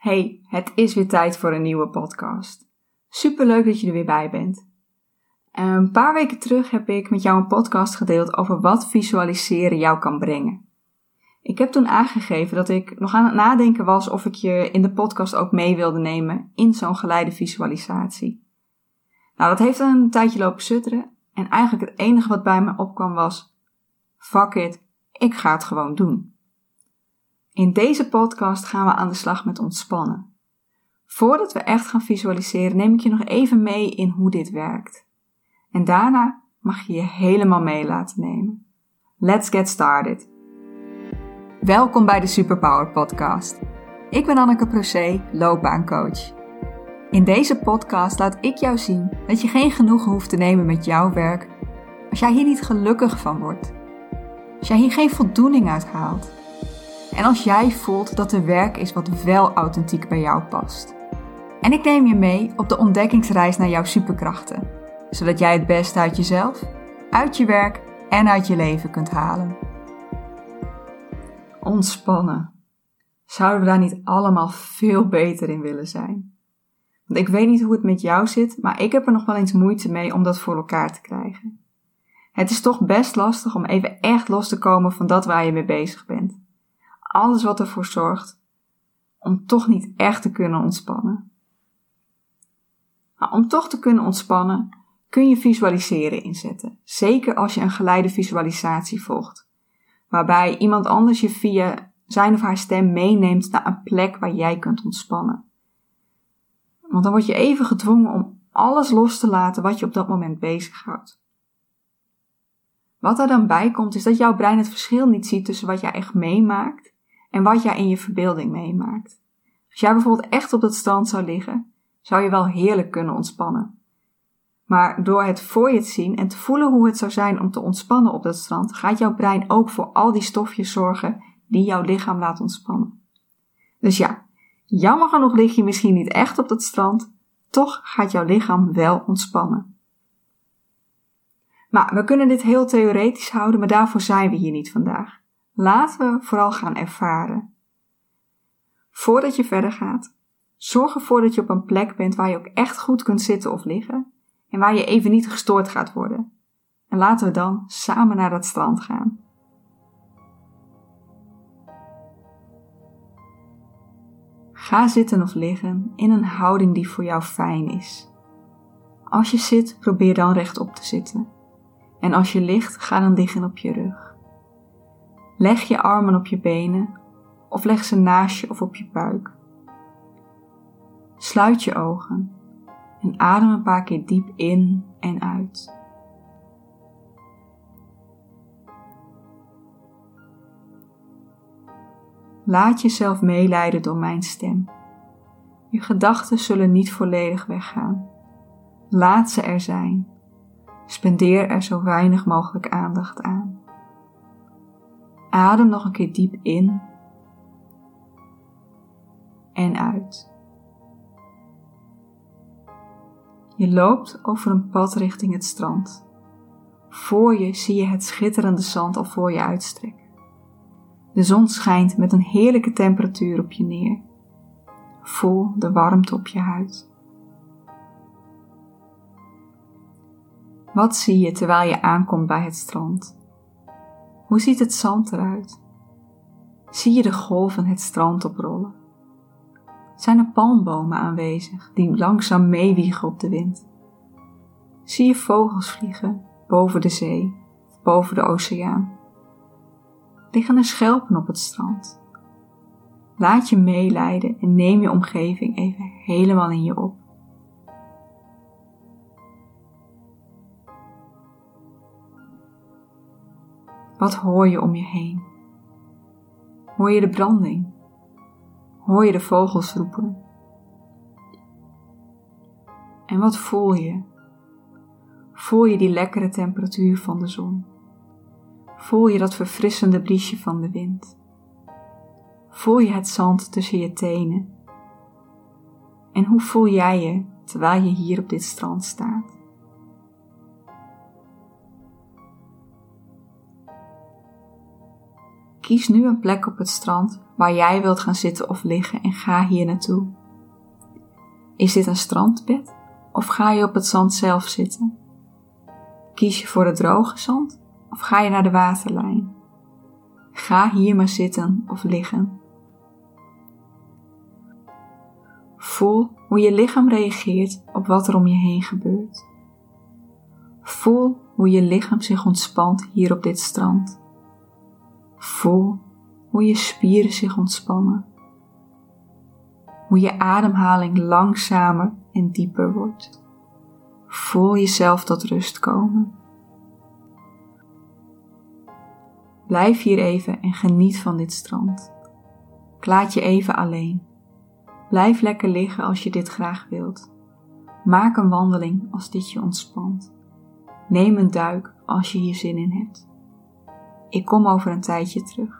Hey, het is weer tijd voor een nieuwe podcast. Superleuk dat je er weer bij bent. Een paar weken terug heb ik met jou een podcast gedeeld over wat visualiseren jou kan brengen. Ik heb toen aangegeven dat ik nog aan het nadenken was of ik je in de podcast ook mee wilde nemen in zo'n geleide visualisatie. Nou, dat heeft een tijdje lopen sudderen en eigenlijk het enige wat bij me opkwam was: fuck it, ik ga het gewoon doen. In deze podcast gaan we aan de slag met ontspannen. Voordat we echt gaan visualiseren, neem ik je nog even mee in hoe dit werkt. En daarna mag je je helemaal mee laten nemen. Let's get started. Welkom bij de Superpower Podcast. Ik ben Anneke Procé, loopbaancoach. In deze podcast laat ik jou zien dat je geen genoegen hoeft te nemen met jouw werk als jij hier niet gelukkig van wordt. Als jij hier geen voldoening uit haalt. En als jij voelt dat er werk is wat wel authentiek bij jou past. En ik neem je mee op de ontdekkingsreis naar jouw superkrachten. Zodat jij het beste uit jezelf, uit je werk en uit je leven kunt halen. Ontspannen. Zouden we daar niet allemaal veel beter in willen zijn? Want ik weet niet hoe het met jou zit, maar ik heb er nog wel eens moeite mee om dat voor elkaar te krijgen. Het is toch best lastig om even echt los te komen van dat waar je mee bezig bent. Alles wat ervoor zorgt om toch niet echt te kunnen ontspannen. Maar om toch te kunnen ontspannen kun je visualiseren inzetten. Zeker als je een geleide visualisatie volgt. Waarbij iemand anders je via zijn of haar stem meeneemt naar een plek waar jij kunt ontspannen. Want dan word je even gedwongen om alles los te laten wat je op dat moment bezighoudt. Wat er dan bij komt is dat jouw brein het verschil niet ziet tussen wat jij echt meemaakt en wat jij in je verbeelding meemaakt. Als jij bijvoorbeeld echt op dat strand zou liggen, zou je wel heerlijk kunnen ontspannen. Maar door het voor je te zien en te voelen hoe het zou zijn om te ontspannen op dat strand, gaat jouw brein ook voor al die stofjes zorgen die jouw lichaam laat ontspannen. Dus ja, jammer genoeg lig je misschien niet echt op dat strand, toch gaat jouw lichaam wel ontspannen. Maar we kunnen dit heel theoretisch houden, maar daarvoor zijn we hier niet vandaag. Laten we vooral gaan ervaren. Voordat je verder gaat, zorg ervoor dat je op een plek bent waar je ook echt goed kunt zitten of liggen en waar je even niet gestoord gaat worden. En laten we dan samen naar dat strand gaan. Ga zitten of liggen in een houding die voor jou fijn is. Als je zit, probeer dan rechtop te zitten. En als je ligt, ga dan liggen op je rug. Leg je armen op je benen of leg ze naast je of op je buik. Sluit je ogen en adem een paar keer diep in en uit. Laat jezelf meeleiden door mijn stem. Je gedachten zullen niet volledig weggaan. Laat ze er zijn. Spendeer er zo weinig mogelijk aandacht aan. Adem nog een keer diep in en uit. Je loopt over een pad richting het strand. Voor je zie je het schitterende zand al voor je uitstrekken. De zon schijnt met een heerlijke temperatuur op je neer. Voel de warmte op je huid. Wat zie je terwijl je aankomt bij het strand? Hoe ziet het zand eruit? Zie je de golven het strand oprollen? Zijn er palmbomen aanwezig die langzaam meewiegen op de wind? Zie je vogels vliegen boven de zee of boven de oceaan? Liggen er schelpen op het strand? Laat je meeleiden en neem je omgeving even helemaal in je op. Wat hoor je om je heen? Hoor je de branding? Hoor je de vogels roepen? En wat voel je? Voel je die lekkere temperatuur van de zon? Voel je dat verfrissende briesje van de wind? Voel je het zand tussen je tenen? En hoe voel jij je terwijl je hier op dit strand staat? Kies nu een plek op het strand waar jij wilt gaan zitten of liggen en ga hier naartoe. Is dit een strandbed of ga je op het zand zelf zitten? Kies je voor het droge zand of ga je naar de waterlijn? Ga hier maar zitten of liggen. Voel hoe je lichaam reageert op wat er om je heen gebeurt. Voel hoe je lichaam zich ontspant hier op dit strand. Voel hoe je spieren zich ontspannen. Hoe je ademhaling langzamer en dieper wordt. Voel jezelf tot rust komen. Blijf hier even en geniet van dit strand. Ik laat je even alleen. Blijf lekker liggen als je dit graag wilt. Maak een wandeling als dit je ontspant. Neem een duik als je hier zin in hebt. Ik kom over een tijdje terug.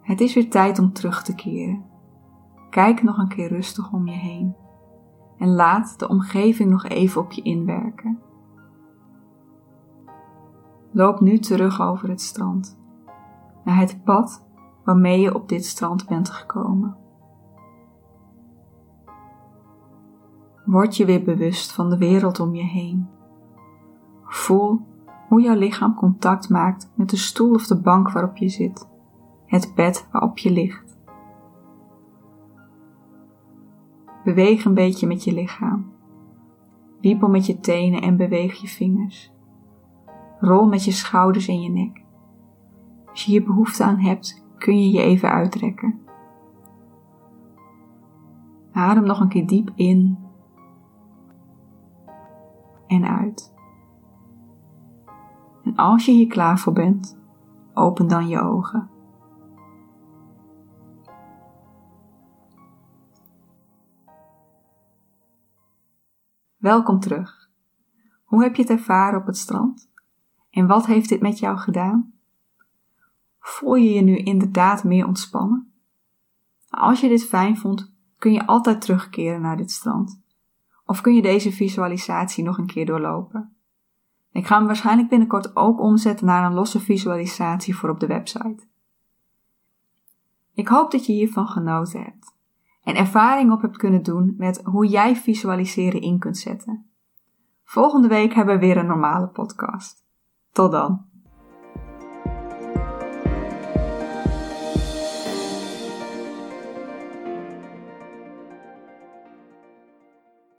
Het is weer tijd om terug te keren. Kijk nog een keer rustig om je heen en laat de omgeving nog even op je inwerken. Loop nu terug over het strand, naar het pad waarmee je op dit strand bent gekomen. Word je weer bewust van de wereld om je heen. Voel hoe jouw lichaam contact maakt met de stoel of de bank waarop je zit. Het bed waarop je ligt. Beweeg een beetje met je lichaam. Wiepel met je tenen en beweeg je vingers. Rol met je schouders en je nek. Als je hier behoefte aan hebt, kun je je even uitrekken. Adem nog een keer diep in en uit. En als je hier klaar voor bent, open dan je ogen. Welkom terug. Hoe heb je het ervaren op het strand? En wat heeft dit met jou gedaan? Voel je je nu inderdaad meer ontspannen? Als je dit fijn vond, kun je altijd terugkeren naar dit strand. Of kun je deze visualisatie nog een keer doorlopen. Ik ga hem waarschijnlijk binnenkort ook omzetten naar een losse visualisatie voor op de website. Ik hoop dat je hiervan genoten hebt en ervaring op hebt kunnen doen met hoe jij visualiseren in kunt zetten. Volgende week hebben we weer een normale podcast. Tot dan!